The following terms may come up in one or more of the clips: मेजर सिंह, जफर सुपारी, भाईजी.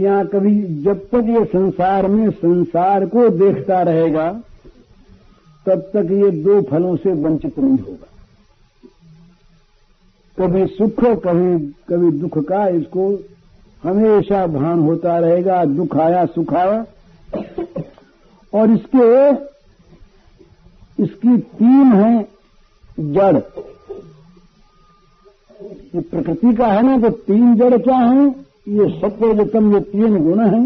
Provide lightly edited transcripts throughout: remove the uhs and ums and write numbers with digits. या कभी जब तक ये संसार में संसार को देखता रहेगा तब तक ये दो फलों से वंचित नहीं होगा, कभी सुख कभी दुख का इसको हमेशा भान होता रहेगा, दुख आया सुख आया। और इसकी तीन है जड़, ये प्रकृति का है ना, तो तीन जड़ क्या है, ये सत्वरजतम ये तीन गुण है,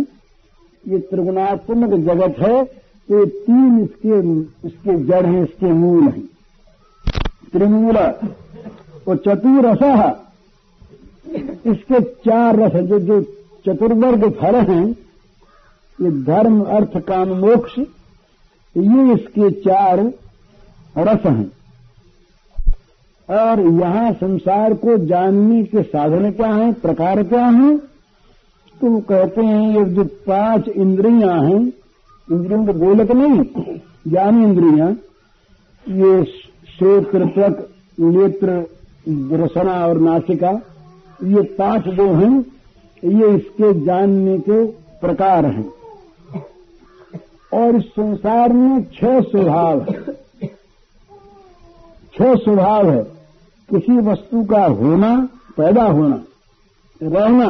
ये त्रिगुणात्मक जगत है, ये तीन इसके जड़ हैं, इसके मूल हैं, त्रिमूल। और चतुरसः इसके चार रस हैं, जो चतुर्वर्ग फल हैं, ये धर्म अर्थ काम मोक्ष, ये इसके चार रस हैं। और यहां संसार को जानने के साधन क्या हैं, प्रकार क्या हैं, तो वो कहते हैं ये जो पांच इंद्रियां हैं, इंद्रियों के गोलक नहीं, ज्ञान इंद्रियां, ये श्रोत्र त्वक नेत्र रसना और नासिका, ये पांच जो हैं ये इसके जानने के प्रकार हैं। और इस संसार में छह स्वभाव है, किसी वस्तु का होना, पैदा होना, रहना,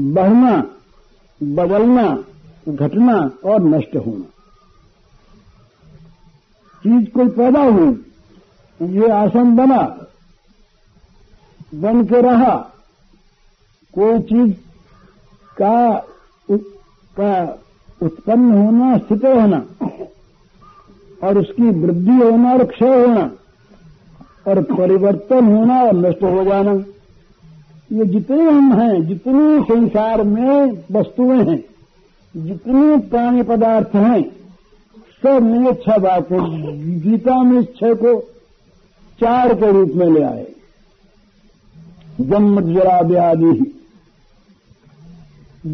बढ़ना, बदलना, घटना और नष्ट होना। चीज कोई पैदा हुई, ये आसन बना, बन के रहा, कोई चीज का उत्पन्न होना, स्थित होना, और उसकी वृद्धि होना और क्षय होना, और परिवर्तन होना और नष्ट हो जाना, ये जितने हम हैं, जितने संसार में वस्तुएं हैं, जितने प्राणी पदार्थ हैं, सब में छह बातें गीता में छह को चार के रूप में ले आए, जन्म जरा व्याधि।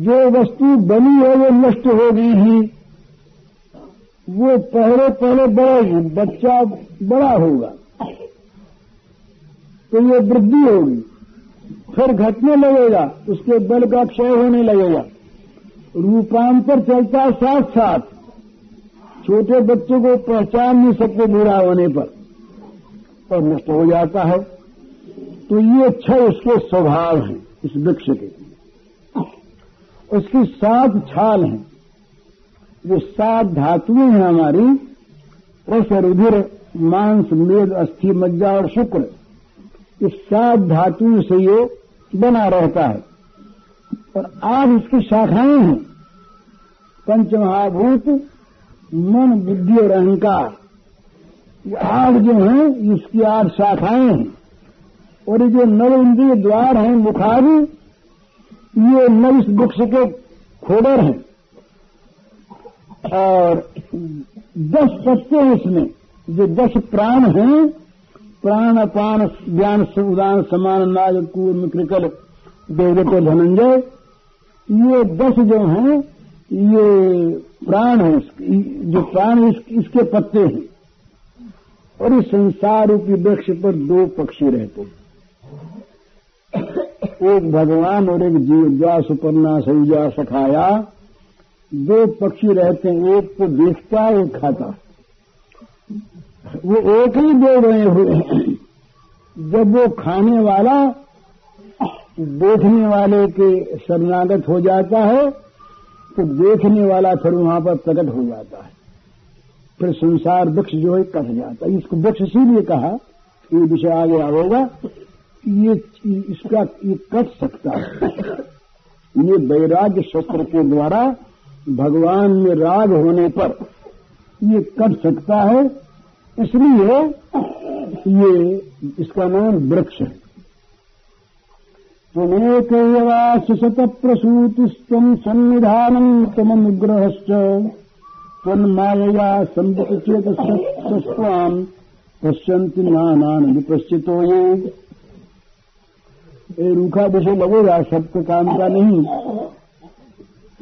जो वस्तु बनी है वो नष्ट हो गई है, वो पहले बड़ा बच्चा बड़ा होगा तो ये वृद्धि होगी, फिर घटने लगेगा, उसके बल का क्षय होने लगेगा, रूपांतर चलता है साथ साथ। छोटे बच्चों को पहचान नहीं सकते, बुरा होने पर नष्ट हो जाता है। तो ये छह उसके स्वभाव हैं इस वृक्ष के, उसकी सात छाल हैं, जो सात धातुएं हैं हमारी, रस रुधिर मांस मेद अस्थि मज्जा और शुक्र, इस सात धातुओं से ये बना रहता है। और आज इसकी शाखाएं हैं, पंचमहाभूत मन बुद्धि और अहंकार, ये आठ जो हैं इसकी आठ शाखाएं हैं। और ये जो नव इंद्रिय द्वार हैं मुखारी, ये नव इस वृक्ष के खोबर हैं, और 10 पत्ते इसमें, जो 10 प्राण हैं, प्राण अपान ज्ञान उदान समान नाग कूर मिक्रिकल देवको धनंजय, ये 10 जो हैं ये प्राण है, जो प्राण इसके पत्ते हैं। और इस संसार रूपी वृक्ष पर दो पक्षी रहते हैं, एक भगवान और एक जीव। जा सुपर्णा सयुजा सखाया, दो पक्षी रहते हैं, एक को देखता है एक खाता, वो एक ही दे रहे हुए हैं। जब वो खाने वाला देखने वाले के शरणागत हो जाता है तो देखने वाला फिर वहां पर प्रकट हो जाता है, फिर संसार वृक्ष जो है कट जाता है। इसको वृक्ष इसीलिए कहा, ये विषय आगे आएगा, ये इसका ये कट सकता है। ये वैराग्य शस्त्र के द्वारा भगवान में राग होने पर ये कट सकता है, इसलिए ये इसका नाम वृक्ष है। त्वमेक शत प्रसूतिस्व सन्निधानम तमनुग्रहश्च तन्मायया संविचेत स्वाम पश्यन्ति नानान विपश्चितो। ये रूखा विषय लगेगा, सबके काम का नहीं।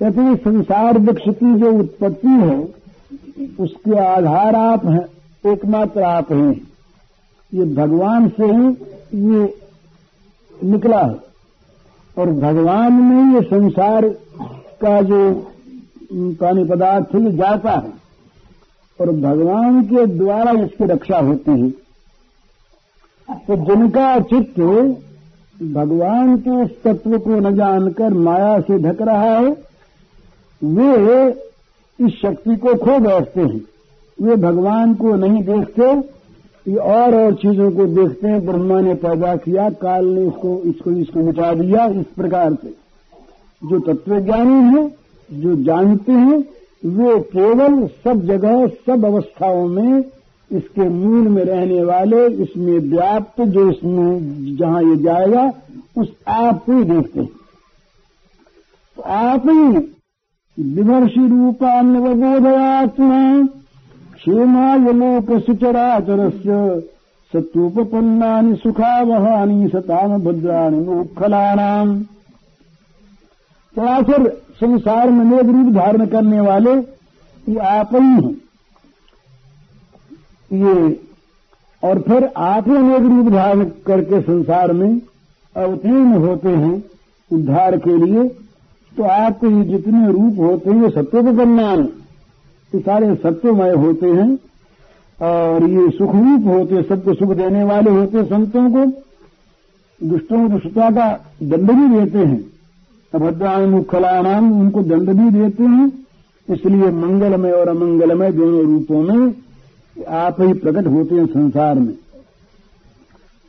कहते संसार वृक्ष की जो उत्पत्ति है उसके आधार आप हैं, एकमात्र आप हैं, ये भगवान से ही ये निकला है। और भगवान में ये संसार का जो पानी पदार्थ में जाता है और भगवान के द्वारा इसकी रक्षा होती है। तो जिनका चित्त भगवान के इस तत्व को न जानकर माया से ढक रहा है, वे इस शक्ति को खो बैठते हैं। वे भगवान को नहीं देखते, ये और चीजों को देखते हैं। ब्रह्मा ने पैदा किया, काल ने इसको मिटा दिया। इस प्रकार से जो तत्वज्ञानी हैं, जो जानते हैं, वे केवल सब जगह सब अवस्थाओं में इसके मूल में रहने वाले, इसमें व्याप्त जो इसमें जहां ये जाएगा उस आप को ही देखते हैं। तो आप ही विमर्शी रूपान्वबोधयात्मा क्षेमा यलोक सुचराचरस्य सत्योपन्नानि सुखावहानि सताम भद्राणि मोक्षलानाम। चराचर संसार में मेघ रूप धारण करने वाले ये आप ही हैं। ये और फिर आप ही मेघ रूप धारण करके संसार में अवतीर्ण होते हैं उद्धार के लिए। तो आपके ये जितने रूप होते हैं सत्योपन्नानि, ये सारे सत्यमय होते हैं और ये सुखरूप होते हैं, सबको सुख देने वाले होते हैं। संतों को दुष्टों दुष्टता का दंड भी देते हैं, अभद्राणाम मुखलाणाम, उनको दंड भी देते हैं। इसलिए मंगलमय और अमंगलमय दोनों रूपों में आप ही प्रकट होते हैं संसार में।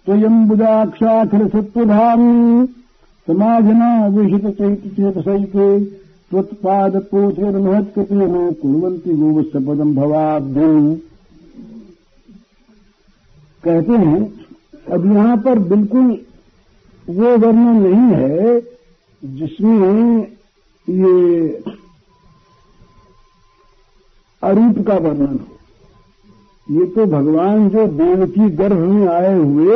त्वयंबुजाक्षाखिल सत्वधामी समाजना विहित चैत चेतसैते त्वत्पाद पोषण महत्कतेन कुर्वन्ति गोवत्सपदं भवाब्धिं। कहते हैं अब यहां पर बिल्कुल वो वर्णन नहीं है जिसमें ये अरूप का वर्णन हो। ये तो भगवान जो देवकी गर्भ में आए हुए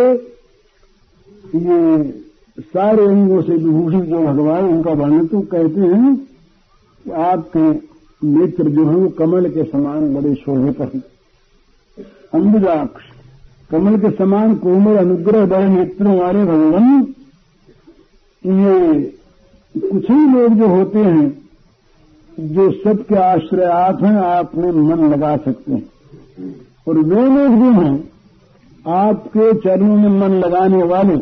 ये सारे अंगों से विभूषित जो भगवान, उनका वर्णन तो कहते हैं आपके नेत्र जो है वो कमल के समान बड़े शोभित हैं। अंबुजाक्ष कमल के समान कोमल अनुग्रह बड़े नेत्रों वाले भगवान। ये कुछ ही लोग जो होते हैं जो सबके आश्रय आप हैं, आप में मन लगा सकते हैं। और वे लोग जो हैं आपके चरणों में मन लगाने वाले,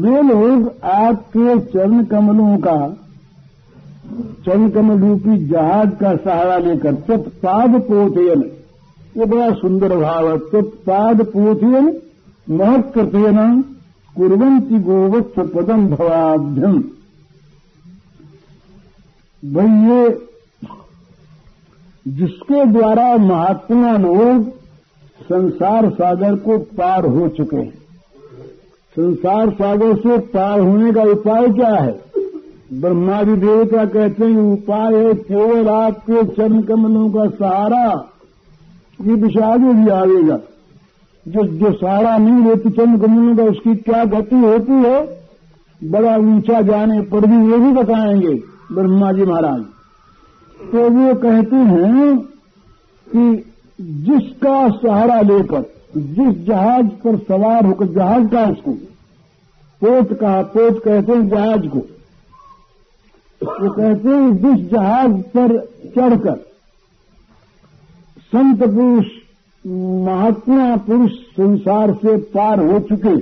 वे लोग आपके चरण कमलों का चंद्रकमल रूपी जहाज का सहारा लेकर त्वत्पाद पोथयन, ये बड़ा सुंदर भाव है। त्वत्पाद पोथयन महत्कतेन कुर्वन्ति गोवत्स पदम भवाब्धम। भाई ये जिसके द्वारा महात्मा लोग संसार सागर को पार हो चुके हैं। संसार सागर से पार होने का उपाय क्या है? ब्रह्मादि देवता कहते हैं उपाय है केवल आपके चरण कमलों का सहारा। ये विषय आगे भी आएगा। जो सहारा नहीं लेती चरण कमलों का, उसकी क्या गति होती है, बड़ा ऊंचा जाने पर भी ये भी बताएंगे ब्रह्मा जी महाराज। तो वो कहते हैं कि जिसका सहारा लेकर, जिस जहाज पर सवार होकर, जहाज का उसको पोत कहा, पोत कहते हैं जहाज को। वो कहते हैं जिस जहाज पर चढ़कर संत पुरुष, महात्मा पुरुष संसार से पार हो चुके,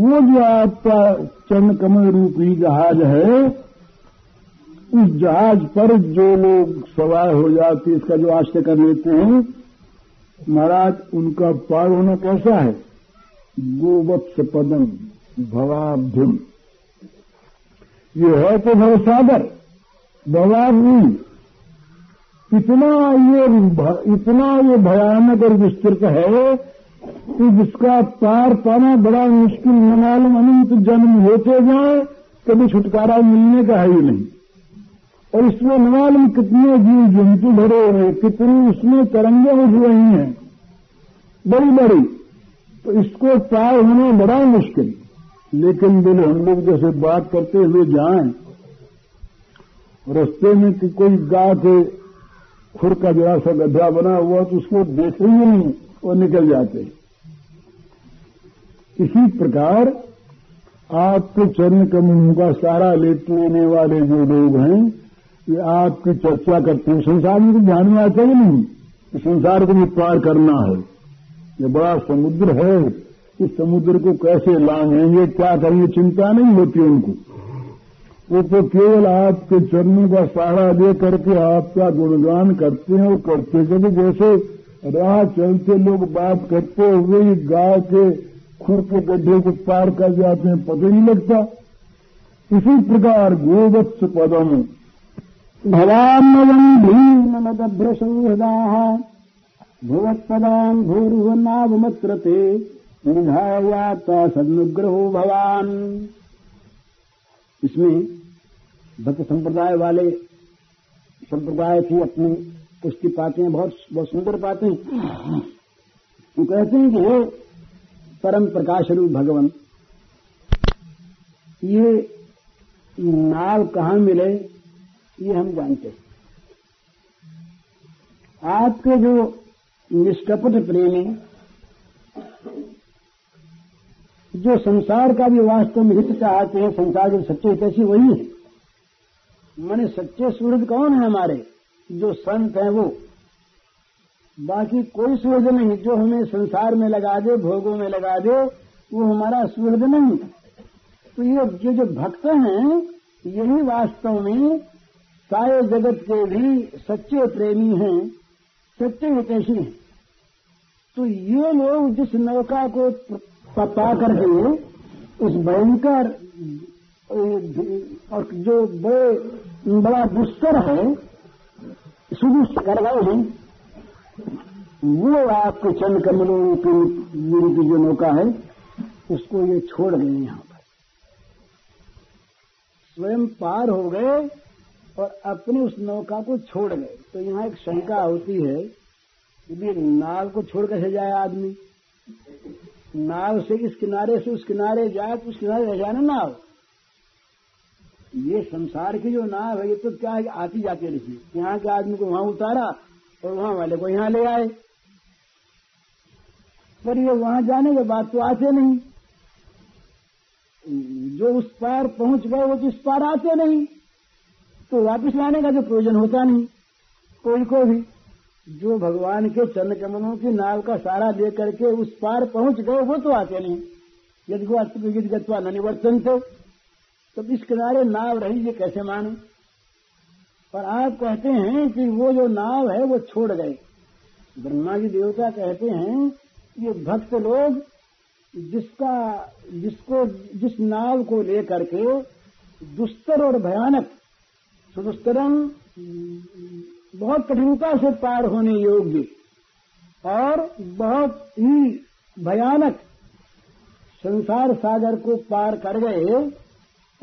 वो जो आपका चरण कमल रूपी जहाज है, उस जहाज पर जो लोग सवार हो जाते, इसका जो आश्रय कर लेते हैं महाराज, उनका पार होना कैसा है? गोवत्स पदम भवाभ्यम। ये है तो भव सागर भवानी, इतना ये भयानक और विस्तृत है कि जिसका पार पाना बड़ा मुश्किल, मालूम अनंत जन्म होते जाए कभी छुटकारा मिलने का है ही नहीं। और इसमें मालूम कितने जीव जंतु भरे हुए, कितनी इसमें तरंगे उठ रही हैं बड़ी बड़ी। तो इसको पार होना बड़ा मुश्किल। लेकिन बिल हम लोग जैसे बात करते हुए जाएं, रास्ते में कि कोई गाय के खुर का जरा सा गड्ढा बना हुआ तो उसको देखते ही नहीं और निकल जाते। इसी प्रकार आपके चरण कमलों का सारा लेने वाले जो लोग हैं ये आपकी चर्चा करते हैं। संसार में तो ध्यान में आता ही नहीं, संसार को भी पार करना है। ये बड़ा समुद्र है, इस समुद्र को कैसे लांघेंगे, क्या करेंगे, चिंता नहीं होती उनको। वो तो केवल आपके चरणों का सहारा दे करके आपका गुणगान करते हैं और करते जैसे राह चलते लोग बात करते हुए गांव के खुर के गड्ढे को पार कर जाते हैं, पता नहीं लगता। इसी प्रकार गोवत्स पदम भवान्वयम भीम नदभ्रसंहृदा भुवत्पदान भूर्वनावमत्र ते निधायाता सदनुग्रहो भवान। इसमें भक्त संप्रदाय वाले संप्रदाय की अपनी उसकी पाते बहुत बहुत सुंदर पाते हैं। वो कहते हैं कि हे परम प्रकाश रूप भगवान, ये नाव कहाँ मिले ये हम जानते हैं। आपके जो निष्कपट प्रेमी जो संसार का भी वास्तव में हित चाहते हैं, संसार के सच्चे हितैषी वही है। माने सच्चे सूरज कौन है? हमारे जो संत हैं वो, बाकी कोई सूरज नहीं। जो हमें संसार में लगा दे, भोगों में लगा दे, वो हमारा सूरज नहीं। तो ये जो भक्त हैं यही वास्तव में सारे जगत के भी सच्चे प्रेमी हैं, सच्चे हितैषी हैं। तो ये लोग जिस नौका को पता करके उस भयंकर और जो बड़े बड़ा दुष्कर है सुदुष्ट कर रहे हैं, वो आपके चरण कमलों की जो नौका है उसको ये छोड़ गए, यहाँ पर स्वयं पार हो गए और अपनी उस नौका को छोड़ गए। तो यहाँ एक शंका होती है कि नाव को छोड़ कैसे जाए आदमी? नाव से इस किनारे से उस किनारे जाए तो उस किनारे रह जाए ना नाव। ये संसार की जो नाव है ये तो क्या है, आती जाती है। इसमें यहाँ के आदमी को वहां उतारा और वहां वाले को यहाँ ले आए, पर ये वहां जाने के बाद तो आते नहीं। जो उस पार पहुंच गए वो तो इस पार आते नहीं, तो वापस लाने का जो प्रयोजन होता नहीं कोई को भी। जो भगवान के चरण कमलों की नाव का सहारा दे करके उस पार पहुंच गए वो तो आते नहीं। यदि वो अस्तुगित गत्वा न निवर्तन थे, तब इस किनारे नाव रही ये कैसे माने? पर आप कहते हैं कि वो जो नाव है वो छोड़ गए। ब्रह्मा जी देवता कहते हैं ये भक्त लोग जिस नाव को लेकर के दुस्तर और भयानक सुदुस्तरम बहुत कठिनता से पार होने योग्य और बहुत ही भयानक संसार सागर को पार कर गए,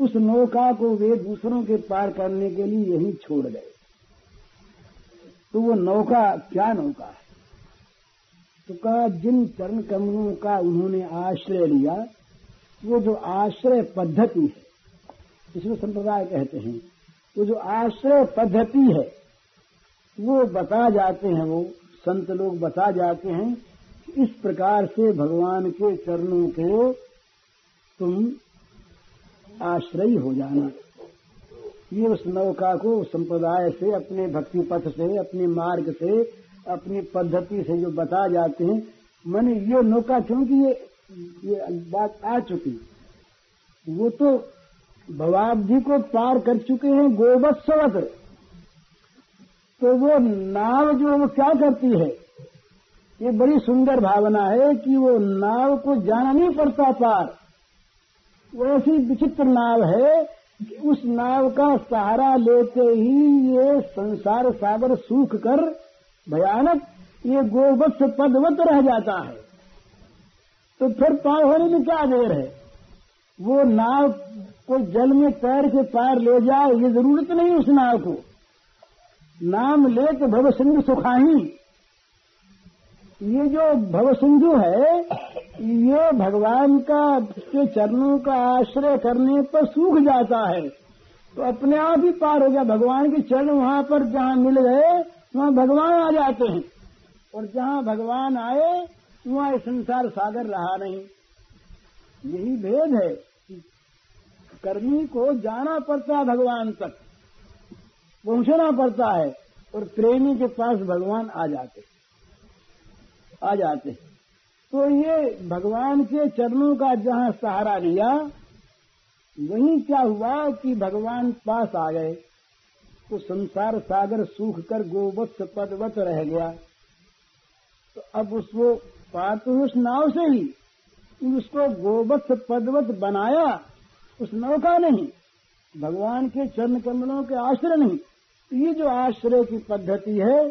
उस नौका को वे दूसरों के पार करने के लिए यहीं छोड़ गए। तो वो नौका क्या नौका है? तो कहा जिन चरण कमलों का उन्होंने आश्रय लिया वो जो आश्रय पद्धति है, इसमें संप्रदाय कहते हैं, वो जो आश्रय पद्धति है वो बता जाते हैं, वो संत लोग बता जाते हैं कि इस प्रकार से भगवान के चरणों के तुम आश्रय हो जाना। ये उस नौका को संप्रदाय से, अपने भक्ति पथ से, अपने मार्ग से, अपनी पद्धति से जो बता जाते हैं। माने ये नौका क्योंकि ये बात आ चुकी, वो तो भवाब्धि को पार कर चुके हैं गोवत्सवत्र। तो वो नाव जो है वो क्या करती है? ये बड़ी सुंदर भावना है कि वो नाव को जाना नहीं पड़ता पार। वो ऐसी विचित्र नाव है कि उस नाव का सहारा लेते ही ये संसार सागर सूख कर भयानक ये गोवत्स पदवत रह जाता है। तो फिर पार होने में क्या देर है? वो नाव को जल में तैर के पार ले जाए ये जरूरत नहीं। उस नाव को नाम ले तो भवसिंधु सुखाही, ये जो भवसिंधु है ये भगवान का के चरणों का आश्रय करने पर सूख जाता है, तो अपने आप ही पार हो गया। भगवान के चरण वहां पर जहां मिल गए वहां भगवान आ जाते हैं, और जहां भगवान आए वहां संसार सागर रहा नहीं। यही भेद है कि कर्मी को जाना पड़ता है भगवान तक, पहुंचना पड़ता है, और प्रेमी के पास भगवान आ जाते। तो ये भगवान के चरणों का जहां सहारा लिया, वहीं क्या हुआ कि भगवान पास आ गए तो संसार सागर सूख कर गोवत्स पदवत रह गया। तो अब उसको पार तो उस नाव से ही, उसको गोवत्स पदवत बनाया उस नाव का नहीं, भगवान के चरण कमलों के आश्रय नहीं। ये जो आश्रय की पद्धति है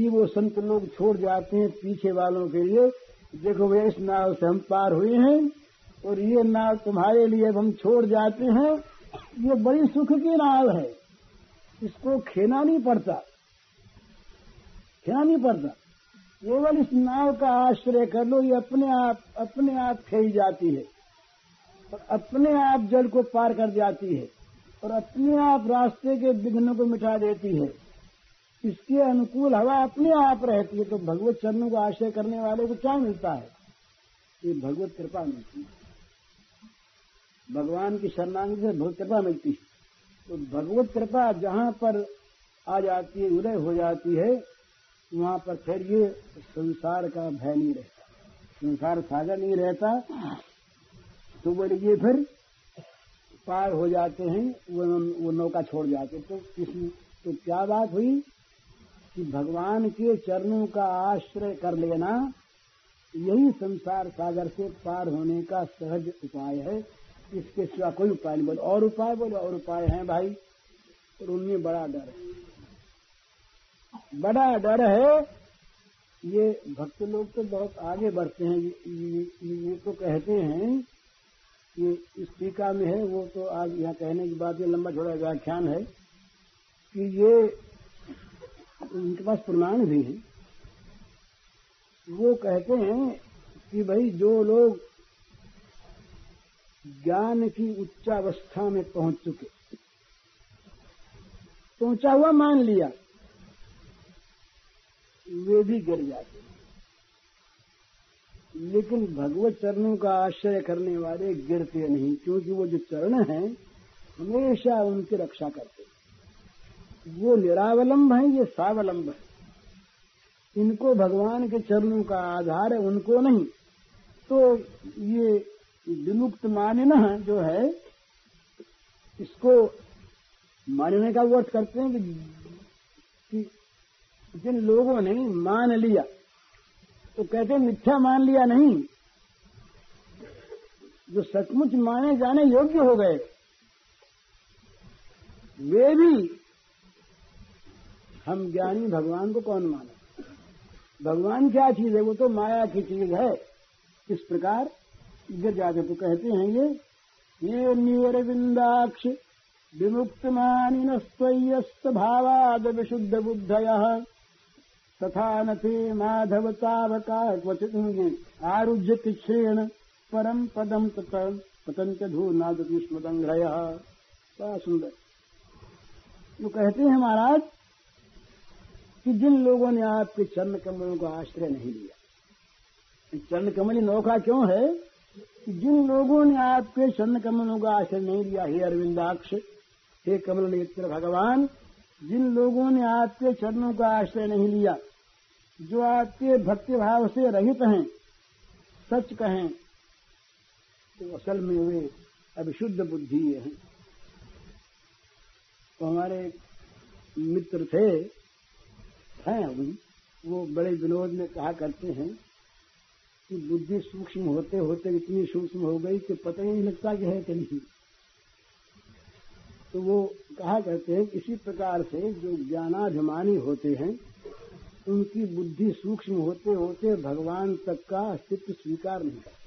ये वो संत लोग छोड़ जाते हैं पीछे वालों के लिए। देखो भैया इस नाव से हम पार हुए हैं और ये नाव तुम्हारे लिए अब हम छोड़ जाते हैं, ये बड़ी सुख की नाव है, इसको खेना नहीं पड़ता। केवल इस नाव का आश्रय कर लो, ये अपने आप खेई जाती है और अपने आप जल को पार कर जाती है और अपने आप रास्ते के विघ्नों को मिटा देती है। इसके अनुकूल हवा अपने आप रहती है। तो भगवत चरणों को आश्रय करने वाले को क्या मिलता है? ये भगवत कृपा मिलती है, भगवान की शरणागति से भगवत कृपा मिलती है। तो भगवत कृपा जहाँ पर आ जाती है, उदय हो जाती है, वहाँ पर फिर ये संसार का भय नहीं रहता, संसार सागर नहीं रहता। तो बोले ये फिर पार हो जाते हैं, वो नौका छोड़ जाते। तो क्या बात हुई कि भगवान के चरणों का आश्रय कर लेना, यही संसार सागर से पार होने का सहज उपाय है। इसके सिवा कोई उपाय नहीं। बोले और उपाय हैं भाई, और उनमें बड़ा डर है। ये भक्त लोग तो बहुत आगे बढ़ते हैं। ये तो कहते हैं, ये इस टीका में है, वो तो आज यहाँ कहने की बात, ये लंबा थोड़ा व्याख्यान है कि ये उनके पास प्रमाण भी है। वो कहते हैं कि भाई जो लोग ज्ञान की उच्चावस्था में पहुंचा हुआ मान लिया, वे भी गिर जाते हैं। लेकिन भगवत चरणों का आश्रय करने वाले गिरते नहीं, क्योंकि वो जो चरण हैं हमेशा उनकी रक्षा करते हैं। वो निरावलंब हैं, ये स्वावलंब हैं। इनको भगवान के चरणों का आधार है, उनको नहीं। तो ये विमुक्त मानना जो है, इसको मानने का वर्थ करते हैं कि जिन लोगों ने मान लिया, तो कहते मिथ्या मान लिया नहीं, जो सचमुच माने जाने योग्य हो गए, वे भी हम ज्ञानी भगवान को कौन माने, भगवान क्या चीज है, वो तो माया की चीज है, इस प्रकार गिर जाते। तो कहते हैं ये नीरविंदाक्ष विमुक्त मानिन स्वयस्थ भावाद विशुद्ध बुद्धया तथा नथे माधव तावका क्वचित् आरुज्य तिक्षेण परम पदम ततः पतंत धूनादति स्मदंग्रयः। बड़ा सुंदर वो कहते हैं महाराज कि जिन लोगों ने आपके चरण कमलों को आश्रय नहीं लिया, चरण कमल नौखा क्यों है, जिन लोगों ने आपके चरण कमलों का आश्रय नहीं लिया, हे अरविंदाक्ष, हे कमल नेत्र भगवान, जिन लोगों ने आपके चरणों का आश्रय नहीं लिया, जो आपके भक्तिभाव से रहित हैं, सच कहें, तो असल में वे अभिशुद्ध बुद्धि हैं। तो हमारे मित्र हैं अभी, वो बड़े विनोद में कहा करते हैं कि बुद्धि सूक्ष्म होते होते इतनी सूक्ष्म हो गई कि पता ही नहीं लगता कि है कि नहीं। तो वो कहा करते हैं इसी प्रकार से जो ज्ञानाभिमानी होते हैं, उनकी बुद्धि सूक्ष्म होते होते भगवान तक का अस्तित्व स्वीकार नहीं करते।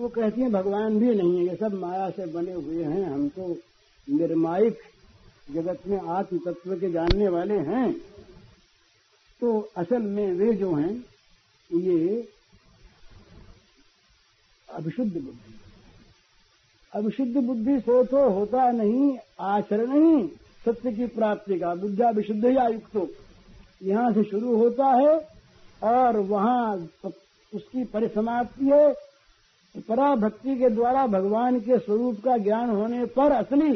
वो कहती हैं भगवान भी नहीं है, ये सब माया से बने हुए हैं, हमको निर्मायिक जगत में आत्म तत्व के जानने वाले हैं। तो असल में वे जो हैं ये अभिशुद्ध बुद्धि से तो होता नहीं आचरण, नहीं सत्य की प्राप्ति का। बुद्धा विशुद्ध या युक्तो यहाँ से शुरू होता है और वहाँ उसकी परिसमाप्ति है। पराभक्ति के द्वारा भगवान के स्वरूप का ज्ञान होने पर असली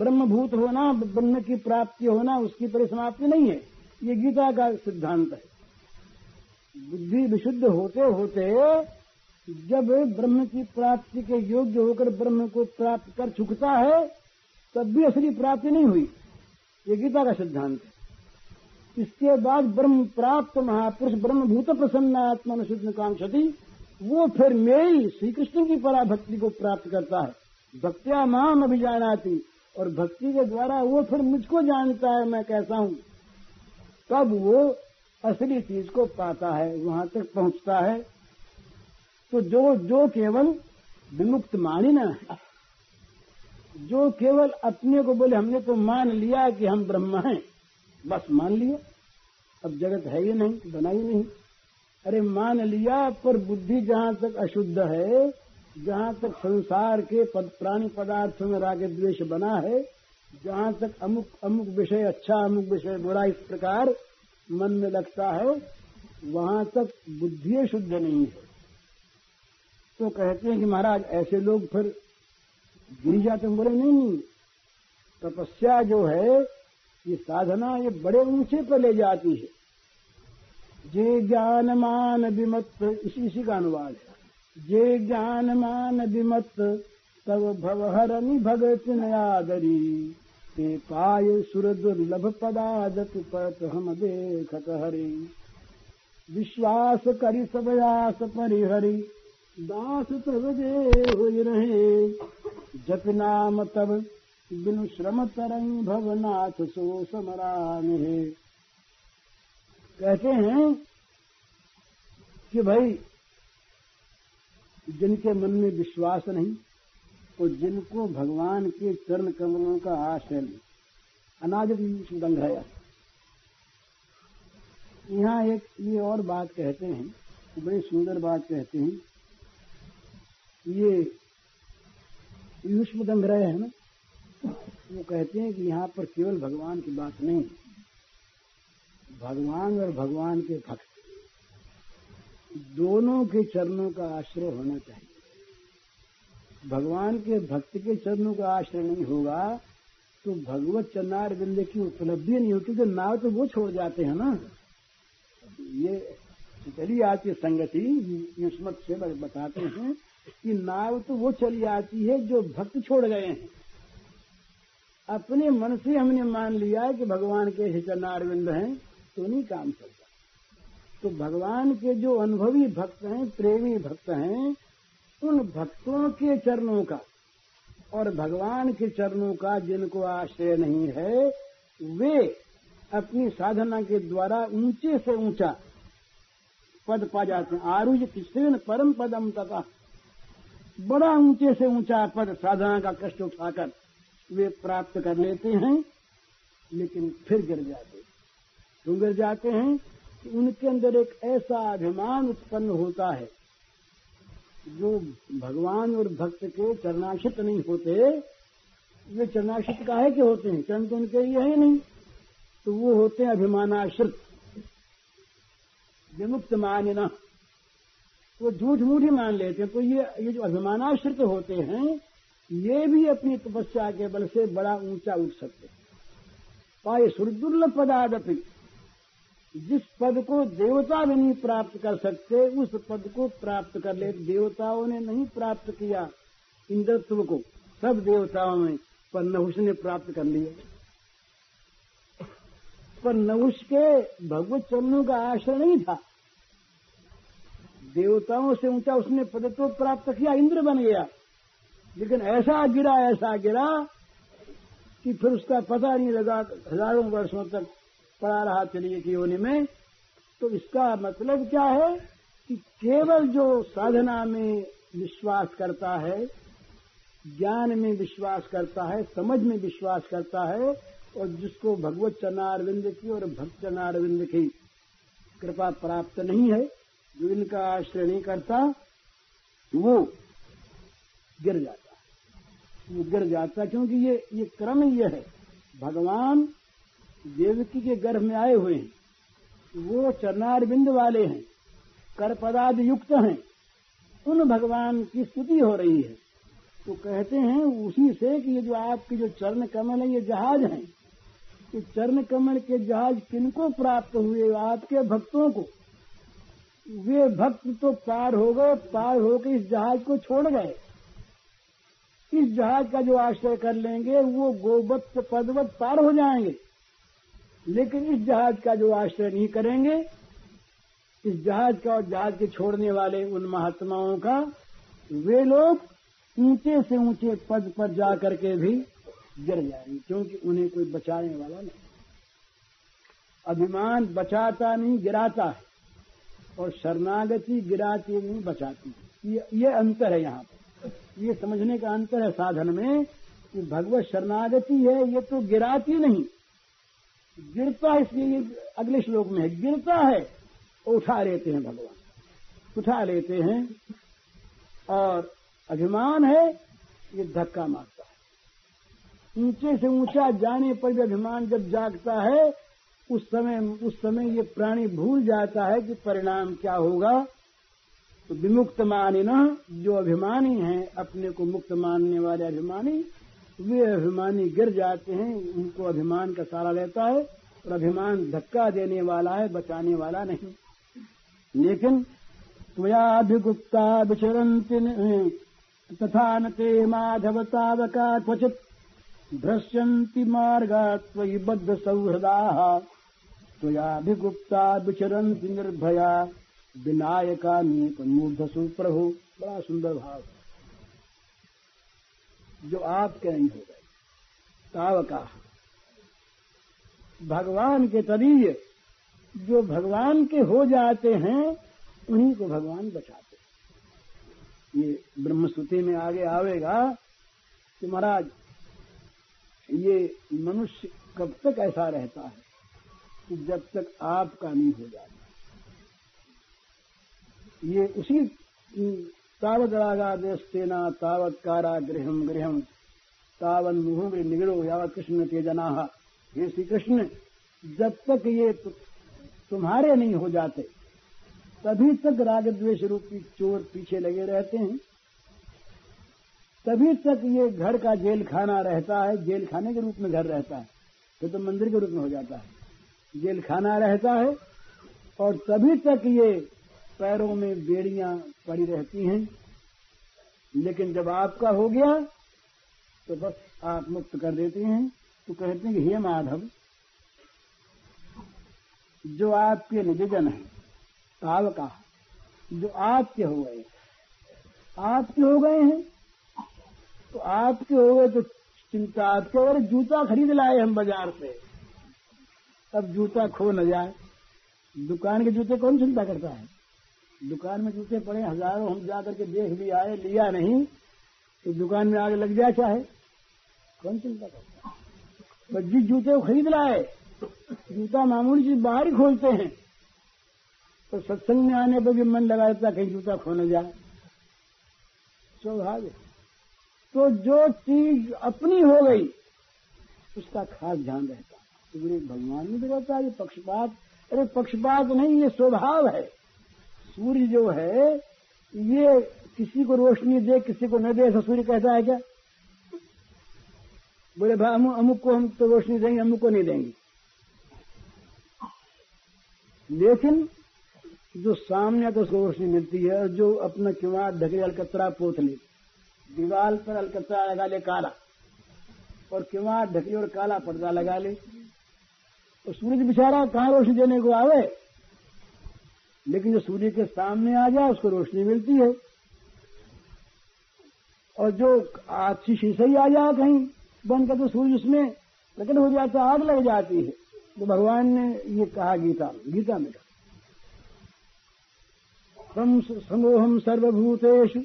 ब्रह्मभूत होना, ब्रह्म की प्राप्ति होना, उसकी परिसमाप्ति नहीं है। ये गीता का सिद्धांत है। बुद्धि विशुद्ध होते होते जब ब्रह्म की प्राप्ति के योग्य होकर ब्रह्म को प्राप्त कर चुकता है तब भी असली प्राप्ति नहीं हुई। ये गीता का सिद्धांत है। इसके बाद ब्रह्म प्राप्त महापुरुष ब्रह्मभूत प्रसन्नात्मन शुद्ध कांक्षति, वो फिर मेरी श्री कृष्ण की पराभक्ति को प्राप्त करता है। भक्त्या माम अभिजानाति, और भक्ति के द्वारा वो फिर मुझको जानता है मैं कैसा हूँ। तब वो असली चीज को पाता है, वहां तक पहुँचता है। तो जो केवल विमुक्त मानी ना है, जो केवल अपने को बोले हमने तो मान लिया कि हम ब्रह्म हैं, बस मान लिया, अब जगत है ही नहीं, बना ही नहीं। अरे मान लिया, पर बुद्धि जहाँ तक अशुद्ध है, जहाँ तक संसार के प्राणी पदार्थों में राग द्वेष बना है, जहाँ तक अमुक अमुक विषय अच्छा अमुक विषय बुरा इस प्रकार मन में लगता है, वहाँ तक बुद्धि शुद्ध नहीं है। तो कहते हैं कि महाराज ऐसे लोग फिर गिर जाते हैं। बोले नहीं, तपस्या जो है ये साधना ये बड़े ऊंचे पर ले जाती है। जे ज्ञान मान विमत, इसी का अनुवाद है। जे ज्ञान मान विमत तब भवहरणी भगत नयादरी, ते पाय सुर दुर्लभ पदादत पत हम देखत हरि, विश्वास करि सब आस परिहरी, दास तब जे हुई रहे, जप नाम तब बिनु श्रम तरंग भवनाथ सो समरान है। कहते हैं कि भाई जिनके मन में विश्वास नहीं और जिनको भगवान के चरण कमलों का आश्रय अनाज दंगाया। यहाँ एक ये और बात कहते हैं, बड़ी सुंदर बात कहते हैं। ये युष्म दंग रहे हैं ना, वो कहते हैं कि यहाँ पर केवल भगवान की बात नहीं, भगवान और भगवान के भक्त दोनों के चरणों का आश्रय होना चाहिए। भगवान के भक्त के चरणों का आश्रय नहीं होगा तो भगवत चरणार बिंद की उपलब्धि नहीं होती। तो नाव तो वो छोड़ जाते हैं ना। ये चली आती है संगति, युष्मत से बताते हैं कि नाव तो वो चली आती है जो भक्त छोड़ गए हैं। अपने मन से हमने मान लिया है कि भगवान के ही चरणारविंद हैं तो नहीं काम चलता। तो भगवान के जो अनुभवी भक्त हैं, प्रेमी भक्त हैं, उन भक्तों के चरणों का और भगवान के चरणों का जिनको आश्रय नहीं है, वे अपनी साधना के द्वारा ऊंचे से ऊंचा पद पा जाते हैं। आरुज किश्न परम पदम तथा, बड़ा ऊंचे से ऊंचा पद साधना का कष्ट उठाकर वे प्राप्त कर लेते हैं, लेकिन फिर गिर जाते हैं। क्यों गिर जाते हैं? कि उनके अंदर एक ऐसा अभिमान उत्पन्न होता है जो भगवान और भक्त के चरणाश्रित नहीं होते। वे चरणाश्रित काहे के होते हैं? चरण तो उनके लिए है नहीं, तो वो होते हैं अभिमानाश्रित, विमुक्त मानना, वो झूठ मूठ ही मान लेते हैं। तो ये जो अभिमानाश्रित होते हैं ये भी अपनी तपस्या के बल से बड़ा ऊंचा उठ सकते। पाए सुदुर्लभ पदादपि, जिस पद को देवता भी नहीं प्राप्त कर सकते उस पद को प्राप्त कर ले। देवताओं ने नहीं प्राप्त किया इंद्रत्व को, सब देवताओं में, पर नहुष ने प्राप्त कर लिया। पर नहुष के भगवत चरणों का आश्रय नहीं था। देवताओं से ऊंचा उसने पद तो प्राप्त किया, इंद्र बन गया, लेकिन ऐसा गिरा कि फिर उसका पता नहीं लगा, हजारों वर्षों तक पड़ा रहा चलिए की योनि में। तो इसका मतलब क्या है कि केवल जो साधना में विश्वास करता है, ज्ञान में विश्वास करता है, समझ में विश्वास करता है, और जिसको भगवत चरणारविंद की और भक्त चरणारविंद की कृपा प्राप्त नहीं है, जो इनका आश्रय नहीं करता, वो गिर जाता है। वो गिर जाता क्योंकि ये क्रम ये है। भगवान देवकी के गर्भ में आए हुए हैं, वो चरणारविंद वाले हैं, कर पदाद युक्त हैं, उन भगवान की स्तुति हो रही है। तो कहते हैं उसी से कि ये जो आपके जो चरण कमल है ये जहाज हैं, ये चरण कमल के जहाज किनको प्राप्त हुए? आपके भक्तों को। वे भक्त तो पार हो गए, पार होकर इस जहाज को छोड़ गए। इस जहाज का जो आश्रय कर लेंगे वो गोवत्स पदवत पार हो जाएंगे, लेकिन इस जहाज का जो आश्रय नहीं करेंगे, इस जहाज का और जहाज के छोड़ने वाले उन महात्माओं का, वे लोग ऊंचे से ऊंचे पद पर जा करके भी गिर जाएंगे, क्योंकि उन्हें कोई बचाने वाला नहीं। अभिमान बचाता नहीं, गिराता है, और शरणागति गिराती नहीं, बचाती। ये अंतर है यहाँ पर, ये समझने का अंतर है साधन में कि भगवत शरणागति है, ये तो गिराती नहीं, गिरता है, इसलिए ये अगले श्लोक में है, गिरता है और उठा लेते हैं भगवान, उठा लेते हैं। और अभिमान है, ये धक्का मारता है। ऊंचे से ऊंचा जाने पर भी अभिमान जब जागता है उस समय ये प्राणी भूल जाता है कि परिणाम क्या होगा। तो विमुक्त मानिना, जो अभिमानी हैं, अपने को मुक्त मानने वाले अभिमानी, वे अभिमानी गिर जाते हैं, उनको अभिमान का सहारा लेता है। और अभिमान धक्का देने वाला है, बचाने वाला नहीं। लेकिन त्वया अभिगुप्ता विचरन्ति तथा न ते माधव तावका क्वचित् भ्रश्यन्ति मार्गा त्वयि बद्ध सौहृदाः। त्वया अभिगुप्ता विचरन्ति निर्भया विनायका नीत मूर्ध सुप्रभु। बड़ा सुंदर भाव जो आप कहेंगे हो गए। तावका, भगवान के तरीय, जो भगवान के हो जाते हैं उन्हीं को भगवान बचाते हैं। ये ब्रह्मस्तुति में आगे आवेगा कि महाराज ये मनुष्य कब तक ऐसा रहता है कि जब तक आपका नहीं हो जाता। ये उसी तावत रागादेश तेना तावत कारा गृहम गृहम तावन मुहुर निगड़ो यावत कृष्ण के जनाहा। हे श्री कृष्ण, जब तक ये तुम्हारे नहीं हो जाते तभी तक राग द्वेष रूपी चोर पीछे लगे रहते हैं, तभी तक ये घर का जेल खाना रहता है। जेल खाने के रूप में घर रहता है, तो मंदिर के रूप में हो जाता है। जेल खाना रहता है और तभी तक ये पैरों में बेड़ियां पड़ी रहती हैं। लेकिन जब आपका हो गया तो बस आप मुक्त कर देते हैं। तो कहते हैं कि हे माधव, जो आपके निजजन है, तावका, जो आपके हो गए, आपके हो गए हैं, तो आपके हो गए तो चिंता आपके। और जूता खरीद लाए हम बाजार से, अब जूता खो न जाए। दुकान के जूते कौन चिंता करता है? दुकान में जूते पड़े हजारों, हम जा करके देख भी आए, लिया नहीं, तो दुकान में आग लग जाए चाहे, कौन चिंता करता है? पर जिस जूते को खरीद लाए, जूता मामूली चीज बाहर ही खोलते हैं, तो सत्संग में आने पर भी मन लगा देता कहीं जूता खो न जाए, स्वाभाविक। तो जो चीज अपनी हो गई उसका खास ध्यान रहता। तो भगवान नहीं बिगड़ता। ये पक्षपात, अरे पक्षपात नहीं, ये स्वभाव है। सूर्य जो है, ये किसी को रोशनी दे किसी को न दे, ऐसा सूर्य कहता है क्या? बोले भाई अमुक को हम तो रोशनी देंगे, अमुक को नहीं देंगे। लेकिन जो सामने तो उसको रोशनी मिलती है, और जो अपना किवाड़ ढके अलकतरा पोत लेती, दीवार पर अलकतरा लगा ले काला, और किवाड़ ढकी और काला पर्दा लगा ले, और सूर्य बेचारा कहाँ रोशनी देने को आवे। लेकिन जो सूर्य के सामने आ जाए उसको रोशनी मिलती है। और जो अच्छी शीशे ही आ जाए कहीं बनकर, तो सूर्य उसमें प्रकट हो जाता, आग लग जाती है। तो भगवान ने ये कहा गीता में कहा, समोहम सर्वभूतेषु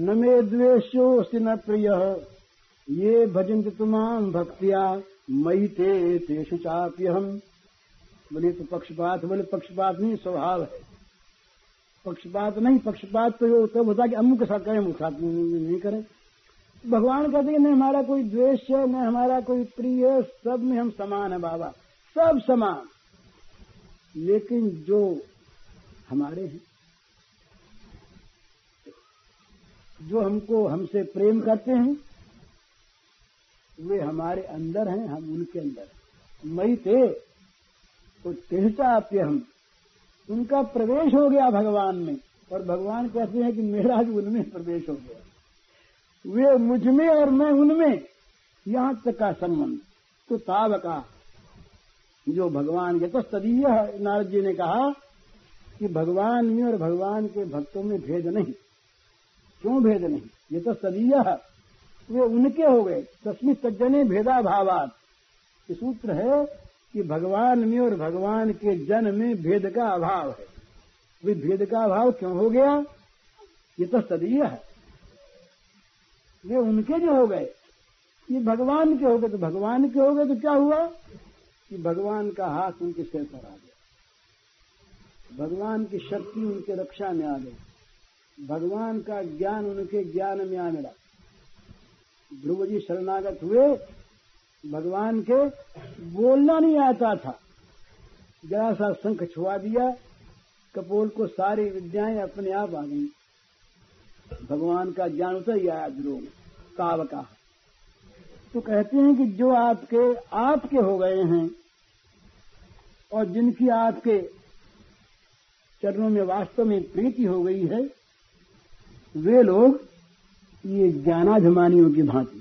न मे द्वेषोऽस्ति न प्रियः, ये भजन्ति त्वां भक्त्या मयि ते तेषु चाप्यहम्। बोले तो पक्षपात, बोले पक्षपात नहीं, स्वभाव है। पक्षपात नहीं, पक्षपात तो ये तब होता कि अमुक के साथ करें, अमुक के साथ नहीं करें। भगवान कहते हैं न हमारा कोई द्वेष है, न हमारा कोई प्रिय है, सब में हम समान है बाबा, सब समान। लेकिन जो हमारे हैं जो हमको हमसे प्रेम करते हैं वे हमारे अंदर हैं, हम उनके अंदर हैं। मई थे तो तेहता आप्य हम, उनका प्रवेश हो गया भगवान में। और भगवान कहते हैं कि मेरा भी उनमें प्रवेश हो गया, वे मुझ में और मैं उनमें, यहाँ तक का संबंध। तो ताब का जो भगवान, ये तो तदीय नारद जी ने कहा कि भगवान में और भगवान के भक्तों में भेद नहीं। क्यों भेद नहीं? ये तो तदीय, वे उनके हो गए। तस्मिन् तज्जने भेदाभावात्, ये सूत्र है कि भगवान में और भगवान के जन में भेद का अभाव है। वे भेद का अभाव क्यों हो गया? ये तो तदीय है, वे उनके जो हो गए, ये भगवान के हो गए। तो भगवान के हो गए तो क्या हुआ कि भगवान का हाथ उनके सिर पर आ गया, भगवान की शक्ति उनके रक्षा में आ गई, भगवान का ज्ञान उनके ज्ञान में आ मिला। ध्रुव जी शरणागत हुए भगवान के, बोलना नहीं आता था, जरा सा शंख छुआ दिया, कपोल को सारी विद्याएं अपने आप आ गई, भगवान का ज्ञान उतर ही आया ध्रुव काव का। तो कहते हैं कि जो आपके हो गए हैं और जिनकी आपके चरणों में वास्तव में प्रीति हो गई है, वे लोग ये ज्ञानाभिमानियों की भांति,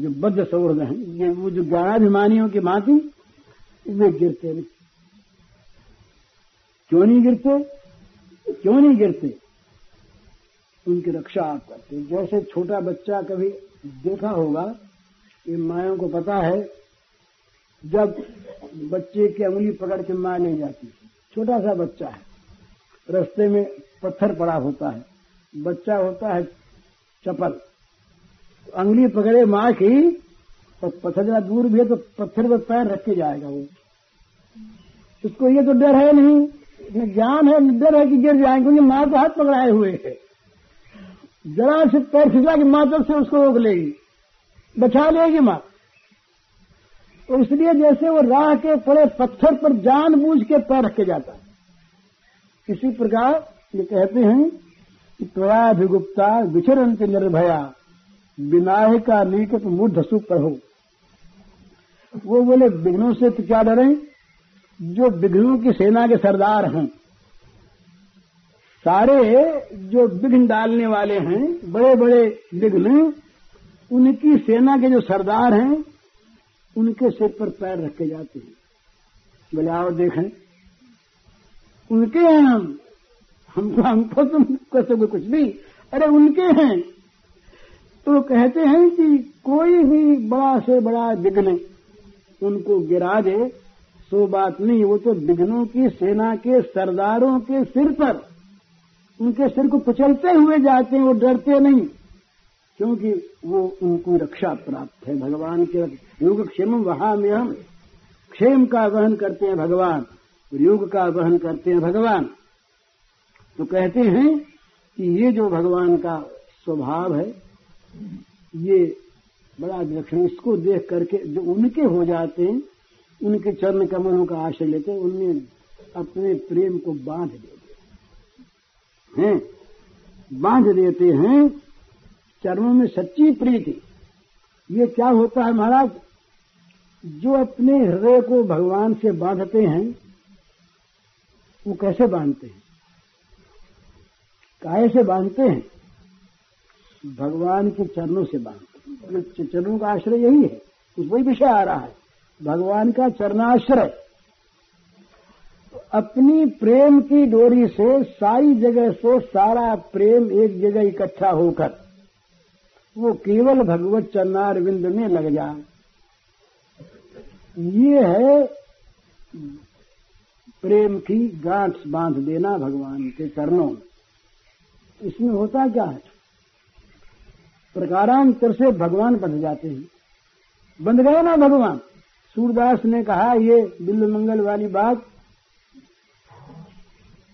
जो बद्ध सौहृद हैं, ये वो जो ज्ञानाभिमानियों की भांति वे गिरते नहीं। क्यों नहीं गिरते? क्यों नहीं गिरते? उनकी रक्षा आप करते। जैसे छोटा बच्चा, कभी देखा होगा, ये मायों को पता है, जब बच्चे की उंगली पकड़ के मां ले जाती, छोटा सा बच्चा है, रास्ते में पत्थर पड़ा होता है, बच्चा होता है चपल, अंगली पकड़े मां की और पत्थर जरा दूर भी है तो पत्थर पर पैर रख के जाएगा वो, उसको ये तो डर है नहीं, ज्ञान है, डर है कि गिर जाएंगे, क्योंकि मां को हाथ पकड़ाए हुए है, जरा से पैर खिंचला कि मां तब से उसको रोक लेगी, बचा लेगी मां। तो इसलिए जैसे वो राह के पड़े पत्थर पर जानबूझ के पैर रख के जाता है, इसी प्रकार ये कहते हैं त्वरा भिगुप्ता विचरंत निर्भया विनाय का नीकट मूढ़ सुप्रभु। वो बोले विघ्नों से तो क्या डरे, जो विघ्नों की सेना के सरदार हैं, सारे जो विघ्न डालने वाले हैं, बड़े बड़े विघ्न, उनकी सेना के जो सरदार हैं, उनके सिर पर पैर रखे जाते हैं। बोले आओ देखें, उनके हैं हम, हमको तुम कसोगे कुछ भी, अरे उनके हैं। तो कहते हैं कि कोई भी बड़ा से बड़ा विघ्न उनको गिरा दे सो बात नहीं, वो तो विघ्नों की सेना के सरदारों के सिर पर, उनके सिर को कुचलते हुए जाते हैं, वो डरते नहीं, क्योंकि वो उनको रक्षा प्राप्त है भगवान के। योग क्षेम वहां में हम, क्षेम का वहन करते हैं भगवान, योग का वहन करते हैं भगवान। तो कहते हैं कि ये जो भगवान का स्वभाव है ये बड़ा विलक्षण, इसको देख करके जो उनके हो जाते हैं, उनके चरण कमलों का आश्रय लेते हैं, उनमें अपने प्रेम को बांध देते हैं, बांध देते हैं चरणों में सच्ची प्रीति। ये क्या होता है महाराज, जो अपने हृदय को भगवान से बांधते हैं, वो कैसे बांधते हैं, काहे से बांधते हैं? भगवान के चरणों से बांधते हैं। चरणों का आश्रय यही है, कुछ वही विषय आ रहा है, भगवान का चरणाश्रय। तो अपनी प्रेम की डोरी से सारी जगह से सारा प्रेम एक जगह इकट्ठा होकर वो केवल भगवत चरणारविंद में लग जाए, ये है प्रेम की गांठ बांध देना भगवान के चरणों में। इसमें होता क्या है, प्रकारांतर से भगवान बंध जाते हैं, बंध गए ना भगवान। सूरदास ने कहा ये बिल्ल मंगल वाली बात,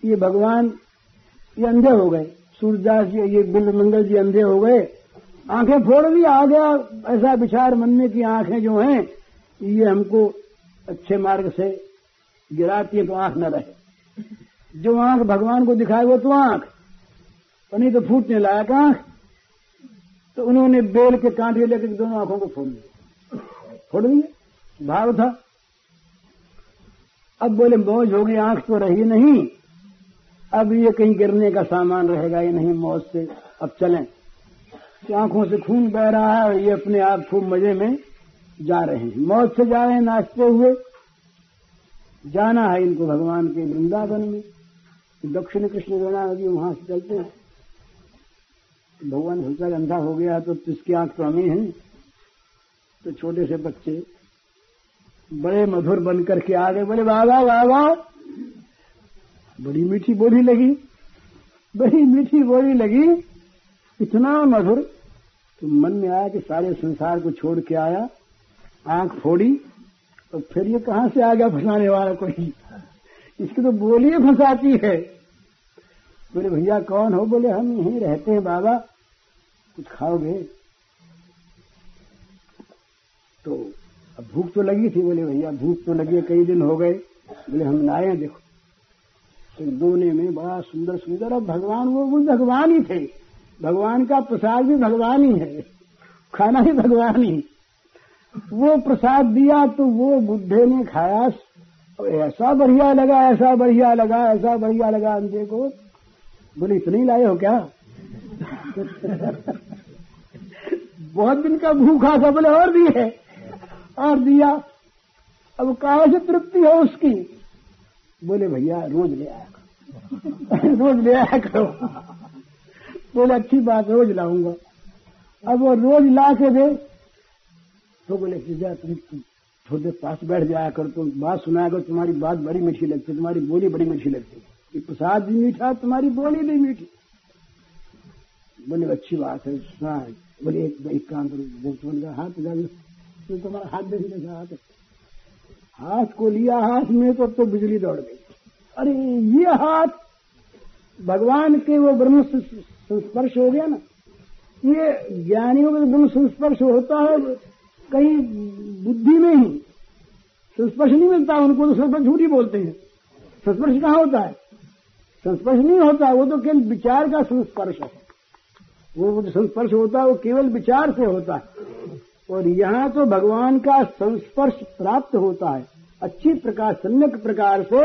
ये भगवान ये अंधे हो गए, सूरदास जी ये बिल्ल मंगल जी अंधे हो गए, आंखें फोड़ भी आ गया ऐसा विचार मन में कि आंखें जो हैं ये हमको अच्छे मार्ग से गिराती है, तो आंख न रहे, जो आंख भगवान को दिखाए वो तो आंख, नहीं तो फूटने लायक आंख तो उन्होंने बेल के कांटे लेकर दोनों आंखों को फोड़ दिया। भाव था। अब बोले मौज हो गई, आंख तो रही नहीं, अब ये कहीं गिरने का सामान रहेगा ये नहीं, मौज से अब चलें। तो आंखों से खून बह रहा है और ये अपने आप खूब मजे में जा रहे हैं, मौज से जा रहे हैं, नाचते हुए जाना है इनको भगवान के वृंदावन में। दक्षिण कृष्ण गणा नदी वहां से चलते हैं। भगवान हल्का अंधा हो गया तो इसकी आंख स्वामी है, तो छोटे से बच्चे बड़े मधुर बन करके आ गए, बोले वाह वाह वाह, बड़ी मीठी बोली लगी, बड़ी मीठी बोली लगी, इतना मधुर। तो मन में आया कि सारे संसार को छोड़ के आया, आंख फोड़ी तो फिर ये कहां से आ गया फंसाने वाला कोई, इसकी तो बोली फंसाती है। बोले भैया कौन हो? बोले हम यहीं रहते हैं बाबा, कुछ खाओगे? तो अब भूख तो लगी थी। बोले भैया भूख तो लगी है, कई दिन हो गए। बोले हम लाए हैं, देखो। तो दोने में बड़ा सुंदर सुंदर, अब भगवान वो भगवान ही थे, भगवान का प्रसाद भी भगवान ही है, खाना भी भगवान ही। वो प्रसाद दिया तो वो बुद्धे ने खाया, ऐसा बढ़िया लगा, ऐसा बढ़िया लगा, ऐसा बढ़िया लगा अंधे को। बोले इतने लाए हो क्या? बहुत दिन का भूखा था। बोले और भी है, और दिया। अब कहाँ से तृप्ति हो उसकी? बोले भैया रोज ले आया करो रोज ले आया करो। बोले अच्छी बात, रोज लाऊंगा। अब वो रोज ला के दे तो बोले जा तृप्ति, थोड़े पास बैठ जाया करो, तुम बात सुनाया करो, तुम्हारी बात बड़ी मीठी लगती, तुम्हारी बोली बड़ी मीठी लगती, ये प्रसाद भी मीठा, तुम्हारी बोली भी मीठी। बोले अच्छी बात है, सुना है। बोले एक काम करो, हाथ लगा, तुम्हारा हाथ देखने का हाथ, हाथ को लिया हाथ में तो बिजली दौड़ गई। अरे ये हाथ भगवान के वो ब्रह्म संस्पर्श हो गया ना, ये ज्ञानियों में ब्रह्म संस्पर्श होता है, कहीं बुद्धि में ही संस्पर्श नहीं मिलता उनको, तो संस्पर्श झूठी बोलते हैं। संस्पर्श कहाँ होता है? संस्पर्श नहीं होता, वो तो केवल विचार का संस्पर्श है। वो जो संस्पर्श होता है वो केवल विचार से होता है, और यहाँ तो भगवान का संस्पर्श प्राप्त होता है। अच्छी प्रकार सम्यक प्रकार से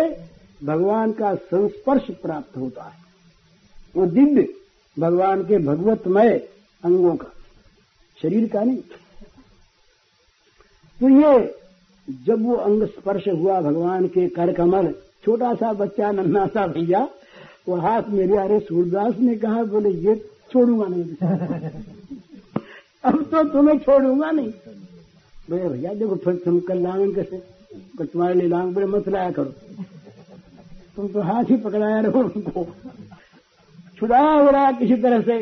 भगवान का संस्पर्श प्राप्त होता है, वो दिव्य भगवान के भगवतमय अंगों का, शरीर का नहीं। तो ये जब वो अंग स्पर्श हुआ भगवान के कर कमल, छोटा सा बच्चा नन्हा सा भैया वो हाथ में लिया। अरे सूरदास ने कहा, बोले ये छोड़ूंगा नहीं अब तो तुम्हें छोड़ूंगा नहीं। बोले भैया देखो फिर तुम कल लाएंगे कैसे, कल तुम्हारे लिए लाएंगे। बोले मत लाया करो, तुम तो हाथ ही पकड़ाया रहो उनको, छुड़ाया उड़ाया किसी तरह से।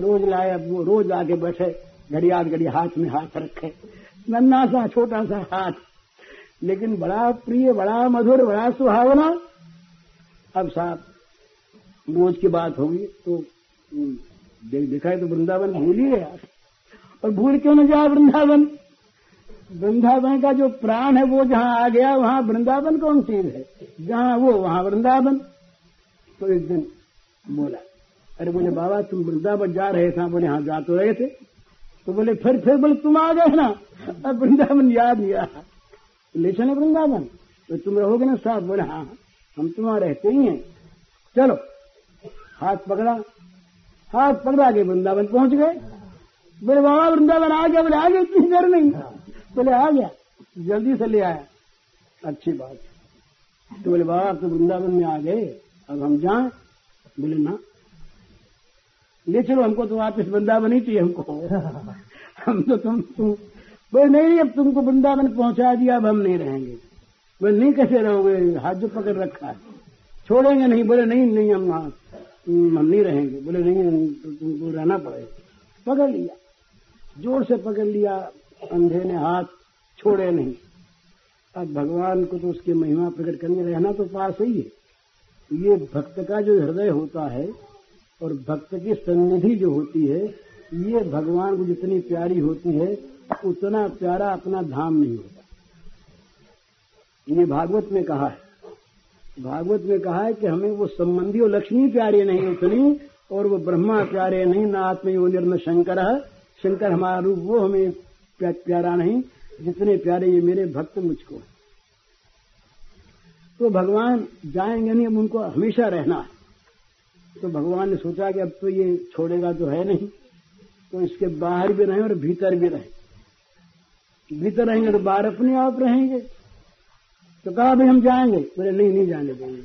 रोज लाए, अब वो रोज आके बैठे, घड़ियाल घड़ी हाथ में हाथ रखे, नन्हा सा छोटा सा हाथ, लेकिन बड़ा प्रिय, बड़ा मधुर, बड़ा सुहावना। अब साहब रोज की बात होगी तो देखा है तो वृंदावन भूल ही गया, और भूल क्यों न जाए वृंदावन। वृंदावन का जो प्राण है वो जहाँ आ गया वहाँ वृंदावन कौन चीज है, जहाँ वो वहाँ वृंदावन। तो एक दिन बोला, अरे बोले बाबा तुम वृंदावन जा रहे थे? बोले हाँ जा तो रहे थे। तो बोले फिर बोले तुम आ गए ना, अब वृंदावन याद नहीं आया, ले चले वृंदावन, तो तुम रहोगे ना साहब? बोले हाँ हम तुम्हारा रहते ही हैं, चलो। हाथ पकड़ा के वृंदावन पहुंच गए। बोले बाबा वृंदावन आ गया? बोले आ गया, इतनी देर नहीं। बोले आ गया, जल्दी से ले आया, अच्छी बात। तो बोले बाबा तो वृंदावन में आ गए, अब हम जाए? बोले ना, ले चलो हमको, तो आप इस वृंदावन ही चाहिए हमको हम तो तुम बोले नहीं, अब तुमको वृंदावन पहुंचा दिया, अब हम नहीं रहेंगे। बोले नहीं कैसे रहोगे, हाथ जो पकड़ रखा है, छोड़ेंगे नहीं। बोले नहीं हम नहीं रहेंगे। बोले नहीं तुमको रहना पड़ेगा। पकड़ लिया, जोर से पकड़ लिया अंधे ने, हाथ छोड़े नहीं। अब भगवान को तो उसकी महिमा प्रकट करने रहना तो पास ही है। ये भक्त का जो हृदय होता है और भक्त की सन्निधि जो होती है, ये भगवान को जितनी प्यारी होती है उतना प्यारा अपना धाम नहीं होता। ये भागवत में कहा है कि हमें वो संबंधी और लक्ष्मी प्यारी नहीं उतनी और वो ब्रह्मा प्यारे नहीं ना आत्मयोनिर में शंकर है। शंकर हमारा रूप वो हमें प्यारा नहीं जितने प्यारे ये मेरे भक्त मुझको। तो भगवान जाएंगे नहीं, अब उनको हमेशा रहना है। तो भगवान ने सोचा कि अब तो ये छोड़ेगा तो है नहीं, तो इसके बाहर भी रहें और भीतर भी रहें। भीतर रहेंगे तो बाहर अपने आप रहेंगे। तो कहा भाई हम जाएंगे, बोले नहीं जाने देंगे।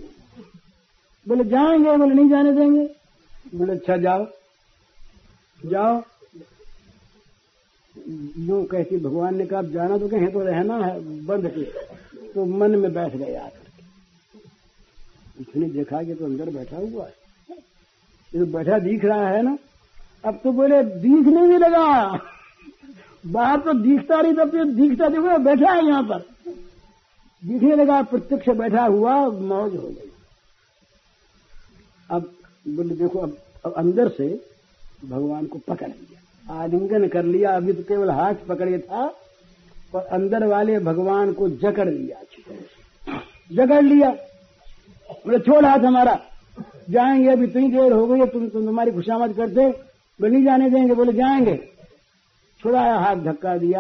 बोले जाएंगे, बोले नहीं जाने देंगे। बोले अच्छा जाओ जाओ। जो कहती भगवान ने कहा जाना तो कहें तो रहना है, बंद के तो मन में बैठ गए आकर के। उसने देखा कि तो अंदर बैठा हुआ है, तो बैठा दिख रहा है ना। अब तो बोले दिखने भी लगा, बाहर तो दिखता नहीं था, फिर दिखता देखो बैठा है यहाँ पर, दिखने लगा प्रत्यक्ष बैठा हुआ। मौज हो गई। अब बोले देखो अब अंदर से भगवान को पकड़ लिया, आलिंगन कर लिया। अभी तो केवल हाथ पकड़े था और अंदर वाले भगवान को जकड़ लिया, अच्छी तरह से जकड़ लिया। बोले छोड़ हाथ हमारा, जाएंगे अभी इतनी देर हो गई है, तुम तुम्हारी खुशामद करते। बोले नहीं जाने देंगे। बोले जाएंगे। छुड़ाया हाथ, धक्का दिया।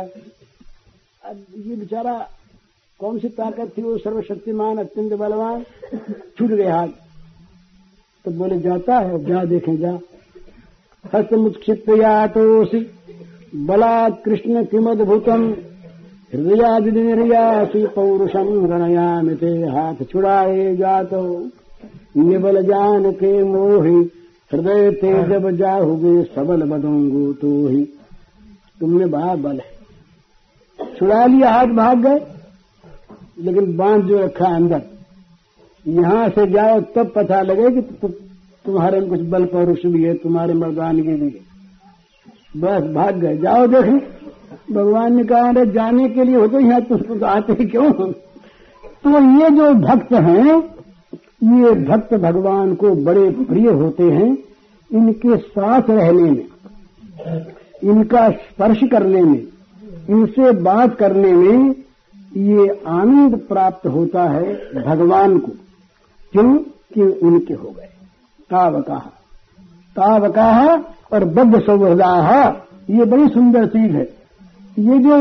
अब ये बेचारा कौन सी ताकत थी, वो सर्वशक्तिमान अत्यंत बलवान, छूट गए हाथ। तो बोले जाता है, जा देखें जा। हस्तमुत्क्षिप्त यातोसि बलात् कृष्ण किमद्भुतम् हृदयादि निर्यासि पौरुषम् गणयामि ते। हाथ छुड़ाए जातो निबल जान के मोहि, हृदय ते जब जाहुगे सबल बदोंगो तो ही। तुमने बड़ा बल है, छुड़ा लिया हाथ, भाग गए, लेकिन बांध जो रखा अंदर। यहाँ से जाओ तब पता लगे कि तुम्हारे में कुछ बल पौरुष भी है, तुम्हारे मर्दानगी भी है। बस भाग गए, जाओ देखो। भगवान ने कहा अरे जाने के लिए हो तो यहाँ, तुम तो आते क्यों। तो ये जो भक्त हैं, ये भक्त भगवान को बड़े प्रिय होते हैं। इनके साथ रहने में, इनका स्पर्श करने में, इनसे बात करने में ये आनंद प्राप्त होता है भगवान को। क्योंकि उनके हो गए तावकाह और बद्ध सौहृदाह। ये बड़ी सुंदर चीज है, ये जो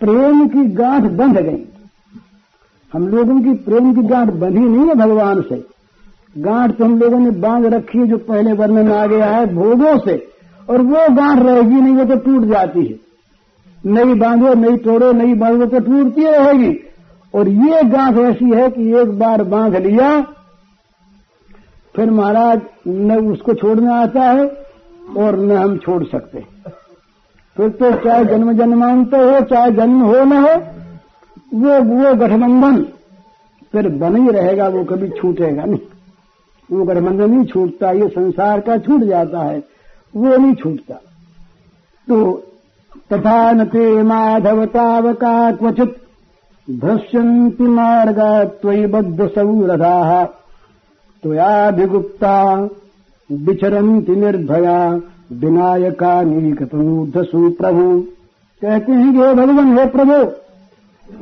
प्रेम की गांठ बंध गई। हम लोगों की प्रेम की गांठ बंधी नहीं है भगवान से, गांठ तो हम लोगों ने बांध रखी है जो पहले वर्णन आ गया है भोगों से, और वो गांठ रहेगी नहीं, वो तो टूट जाती है। नई बांधो नई तोड़ो, नई बांधो तो टूटती रहेगी। और ये गांठ ऐसी है कि एक बार बांध लिया फिर महाराज न उसको छोड़ना आता है और न हम छोड़ सकते। फिर तो चाहे जन्म जन्मांतर हो, चाहे जन्म हो न हो, वो गठबंधन फिर बन ही रहेगा, वो कभी छूटेगा नहीं। वो गठबंधन नहीं छूटता, ये संसार का छूट जाता है, वो नहीं छूटता। तो तथा न ते माधवतावका क्वचित भ्रश्यन्ति मार्गा त्वयि बद्ध सौरथाः त्वयाभिगुप्ता विचरन्ति निर्भया विनायका नीकतनूर्ध्वसु। प्रभु कहते हैं कि हे भगवान, हे प्रभु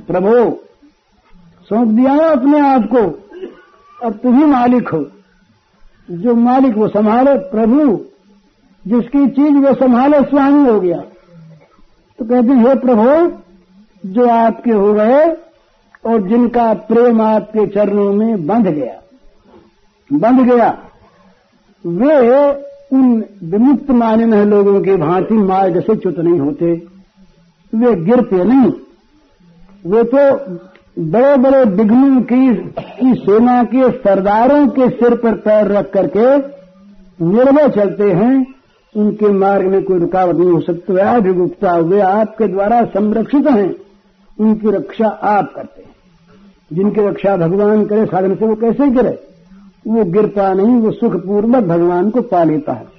प्रभु सौंप दिया अपने आप को, अब तुम ही मालिक हो। जो मालिक वो संभाले प्रभु, जिसकी चीज वो संभाले स्वामी हो गया। तो कहते हैं हे प्रभु, जो आपके हो गए और जिनका प्रेम आपके चरणों में बंध गया, वे उन विमुक्त मानिन लोगों की भांति मार्ग से च्युत नहीं होते, वे गिरते नहीं। वे तो बड़े बड़े विघ्नों की सेना के सरदारों के सिर पर पैर रख करके निर्भय चलते हैं, उनके मार्ग में कोई रुकावट नहीं हो सकती। अभिगुप्ता, वे आपके द्वारा संरक्षित हैं, उनकी रक्षा आप करते हैं। जिनकी रक्षा भगवान करे साधन से, वो कैसे करे, वो गिरता नहीं, वो सुखपूर्वक भगवान को पा लेता है।